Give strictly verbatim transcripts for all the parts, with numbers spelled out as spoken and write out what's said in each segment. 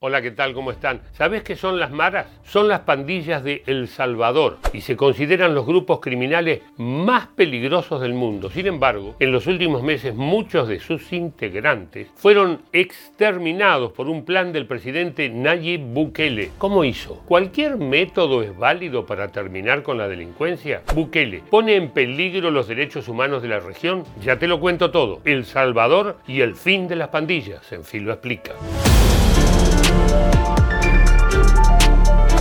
Hola, ¿qué tal? ¿Cómo están? ¿Sabés qué son las maras? Son las pandillas de El Salvador y se consideran los grupos criminales más peligrosos del mundo. Sin embargo, en los últimos meses muchos de sus integrantes fueron exterminados por un plan del presidente Nayib Bukele. ¿Cómo hizo? ¿Cualquier método es válido para terminar con la delincuencia? Bukele pone en peligro los derechos humanos de la región. Ya te lo cuento todo. El Salvador y el fin de las pandillas. En Filo explica.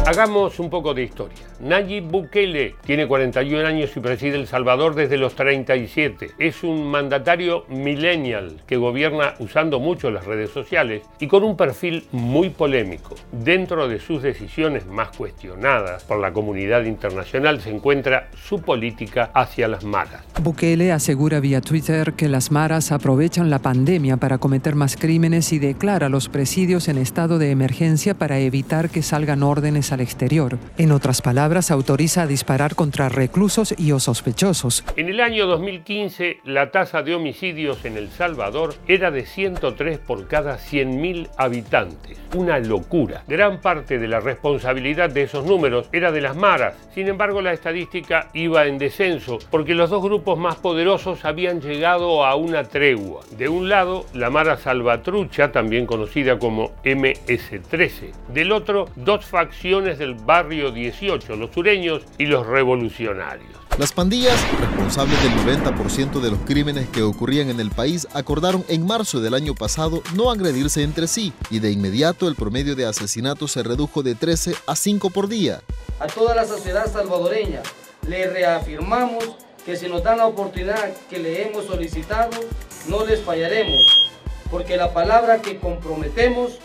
Hagamos un poco de historia. Nayib Bukele tiene cuarenta y un años y preside El Salvador desde los treinta y siete. Es un mandatario millennial que gobierna usando mucho las redes sociales y con un perfil muy polémico. Dentro de sus decisiones más cuestionadas por la comunidad internacional se encuentra su política hacia las maras. Bukele asegura vía Twitter que las maras aprovechan la pandemia para cometer más crímenes y declara los presidios en estado de emergencia para evitar que salgan órdenes al exterior. En otras palabras, autoriza a disparar contra reclusos y o sospechosos. En el año dos mil quince, la tasa de homicidios en El Salvador era de ciento tres por cada cien mil habitantes. Una locura. Gran parte de la responsabilidad de esos números era de las maras. Sin embargo, la estadística iba en descenso porque los dos grupos más poderosos habían llegado a una tregua. De un lado, la Mara Salvatrucha, también conocida como eme ese trece. Del otro, dos facciones del barrio dieciocho, los sureños y los revolucionarios. Las pandillas, responsables del noventa por ciento de los crímenes que ocurrían en el país, acordaron en marzo del año pasado no agredirse entre sí y de inmediato el promedio de asesinatos se redujo de trece a cinco por día. A toda la sociedad salvadoreña le reafirmamos que si nos dan la oportunidad que le hemos solicitado, no les fallaremos, porque la palabra que comprometemos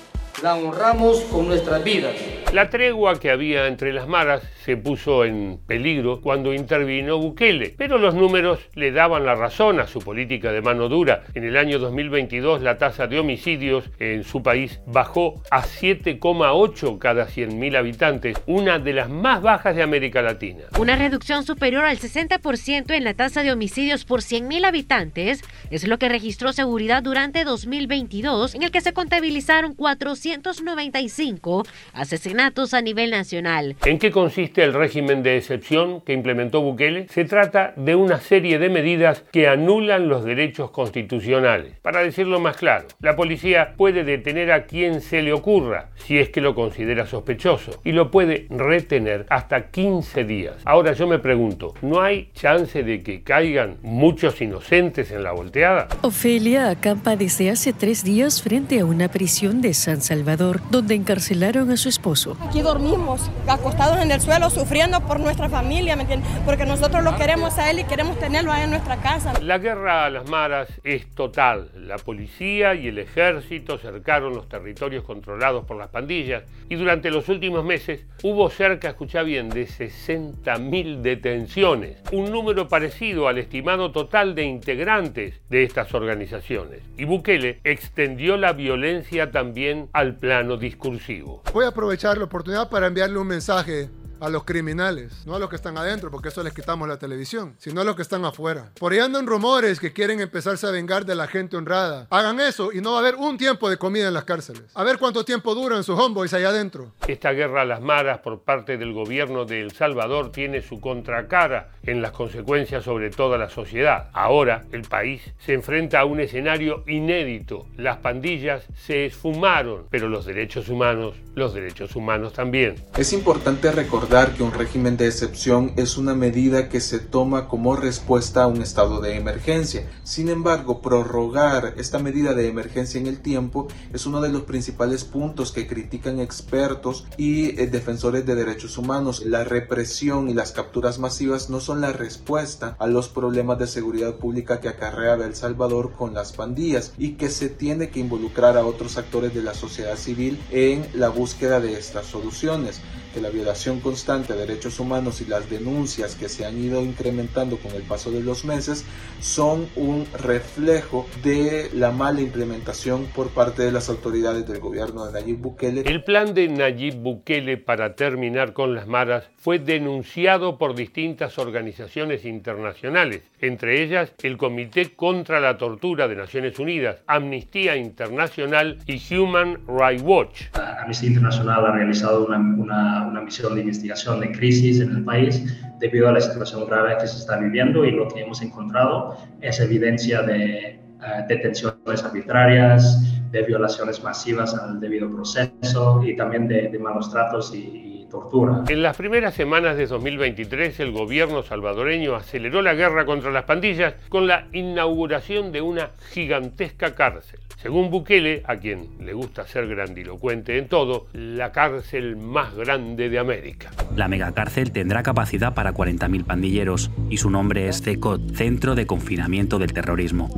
la honramos con nuestras vidas. La tregua que había entre las maras se puso en peligro cuando intervino Bukele, pero los números le daban la razón a su política de mano dura. En el año dos mil veintidós la tasa de homicidios en su país bajó a siete coma ocho cada cien mil habitantes, una de las más bajas de América Latina. Una reducción superior al sesenta por ciento en la tasa de homicidios por cien mil habitantes es lo que registró Seguridad durante dos mil veintidós, en el que se contabilizaron cuatrocientos noventa y cinco asesinatos a nivel nacional. ¿En qué consiste el régimen de excepción que implementó Bukele? Se trata de una serie de medidas que anulan los derechos constitucionales. Para decirlo más claro, la policía puede detener a quien se le ocurra si es que lo considera sospechoso y lo puede retener hasta quince días. Ahora yo me pregunto, ¿no hay chance de que caigan muchos inocentes en la volteada? Ofelia acampa desde hace tres días frente a una prisión de San Salvador donde encarcelaron a su esposo. Aquí dormimos, acostados en el suelo, sufriendo por nuestra familia, ¿me entiendes? Porque nosotros lo queremos a él y queremos tenerlo ahí en nuestra casa. La guerra a las maras es total. La policía y el ejército cercaron los territorios controlados por las pandillas y durante los últimos meses hubo cerca, escuchá bien, de sesenta mil detenciones, un número parecido al estimado total de integrantes de estas organizaciones. Y Bukele extendió la violencia también al plano discursivo. Voy a aprovechar la oportunidad para enviarle un mensaje a los criminales, no a los que están adentro, porque eso les quitamos la televisión, sino a los que están afuera. Por ahí andan rumores que quieren empezarse a vengar de la gente honrada. Hagan eso y no va a haber un tiempo de comida en las cárceles. A ver cuánto tiempo duran sus homeboys allá adentro. Esta guerra a las maras por parte del gobierno de El Salvador tiene su contracara en las consecuencias sobre toda la sociedad. Ahora el país se enfrenta a un escenario inédito. Las pandillas se esfumaron, pero los derechos humanos, los derechos humanos también. Es importante recordar que un régimen de excepción es una medida que se toma como respuesta a un estado de emergencia. Sin embargo, prorrogar esta medida de emergencia en el tiempo es uno de los principales puntos que critican expertos y eh, defensores de derechos humanos. La represión y las capturas masivas no son la respuesta a los problemas de seguridad pública que acarrea El Salvador con las pandillas y que se tiene que involucrar a otros actores de la sociedad civil en la búsqueda de estas soluciones. Que la violación constitucional constante de derechos humanos y las denuncias que se han ido incrementando con el paso de los meses son un reflejo de la mala implementación por parte de las autoridades del gobierno de Nayib Bukele. El plan de Nayib Bukele para terminar con las maras fue denunciado por distintas organizaciones internacionales, entre ellas el Comité contra la Tortura de Naciones Unidas, Amnistía Internacional y Human Rights Watch. La Amnistía Internacional ha realizado una, una, una misión de investigación de crisis en el país debido a la situación grave que se está viviendo, y lo que hemos encontrado es evidencia de uh, detenciones arbitrarias, de violaciones masivas al debido proceso y también de, de malos tratos y tortura. En las primeras semanas de dos mil veintitrés, el gobierno salvadoreño aceleró la guerra contra las pandillas con la inauguración de una gigantesca cárcel. Según Bukele, a quien le gusta ser grandilocuente en todo, la cárcel más grande de América. La megacárcel tendrá capacidad para cuarenta mil pandilleros y su nombre es CECOT, Centro de Confinamiento del Terrorismo.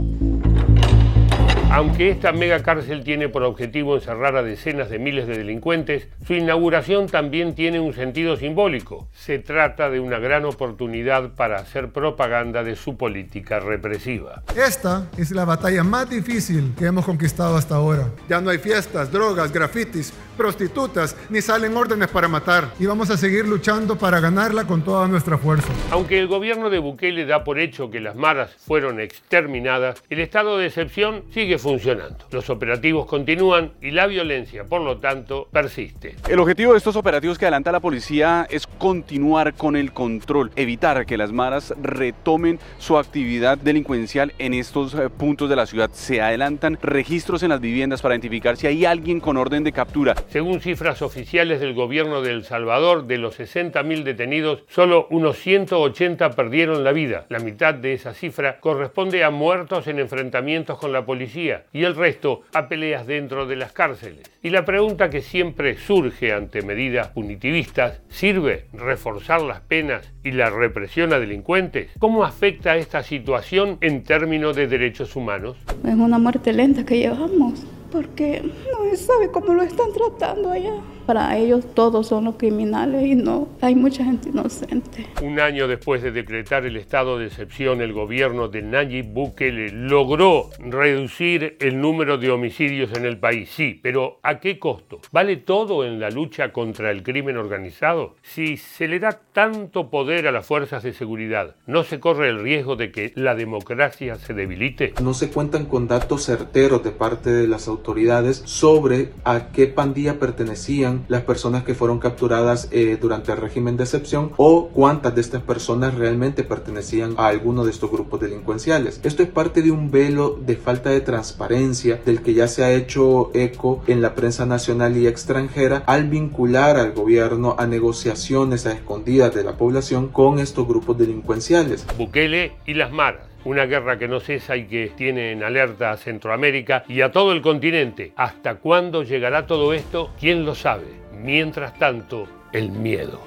Aunque esta mega cárcel tiene por objetivo encerrar a decenas de miles de delincuentes, su inauguración también tiene un sentido simbólico. Se trata de una gran oportunidad para hacer propaganda de su política represiva. Esta es la batalla más difícil que hemos conquistado hasta ahora. Ya no hay fiestas, drogas, grafitis, prostitutas, ni salen órdenes para matar. Y vamos a seguir luchando para ganarla con toda nuestra fuerza. Aunque el gobierno de Bukele da por hecho que las maras fueron exterminadas, el estado de excepción sigue funcionando. Los operativos continúan y la violencia, por lo tanto, persiste. El objetivo de estos operativos que adelanta la policía es continuar con el control, evitar que las maras retomen su actividad delincuencial en estos puntos de la ciudad. Se adelantan registros en las viviendas para identificar si hay alguien con orden de captura. Según cifras oficiales del gobierno de El Salvador, de los sesenta mil detenidos, solo unos ciento ochenta perdieron la vida. La mitad de esa cifra corresponde a muertos en enfrentamientos con la policía y el resto a peleas dentro de las cárceles. Y la pregunta que siempre surge ante medidas punitivistas: ¿sirve reforzar las penas y la represión a delincuentes? ¿Cómo afecta esta situación en términos de derechos humanos? Es una muerte lenta que llevamos, porque no se sabe cómo lo están tratando allá. Para ellos todos son los criminales y no, hay mucha gente inocente. Un año después de decretar el estado de excepción, el gobierno de Nayib Bukele logró reducir el número de homicidios en el país, sí, pero ¿a qué costo? ¿Vale todo en la lucha contra el crimen organizado? Si se le da tanto poder a las fuerzas de seguridad, ¿no se corre el riesgo de que la democracia se debilite? No se cuentan con datos certeros de parte de las autoridades sobre a qué pandilla pertenecían las personas que fueron capturadas eh, durante el régimen de excepción, o cuántas de estas personas realmente pertenecían a alguno de estos grupos delincuenciales. Esto es parte de un velo de falta de transparencia del que ya se ha hecho eco en la prensa nacional y extranjera al vincular al gobierno a negociaciones a escondidas de la población con estos grupos delincuenciales. Bukele y las maras. Una guerra que no cesa y que tiene en alerta a Centroamérica y a todo el continente. ¿Hasta cuándo llegará todo esto? ¿Quién lo sabe? Mientras tanto, el miedo.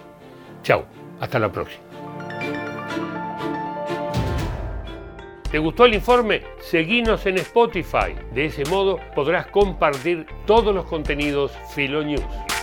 Chao, hasta la próxima. ¿Te gustó el informe? Seguinos en Spotify. De ese modo podrás compartir todos los contenidos Filo News.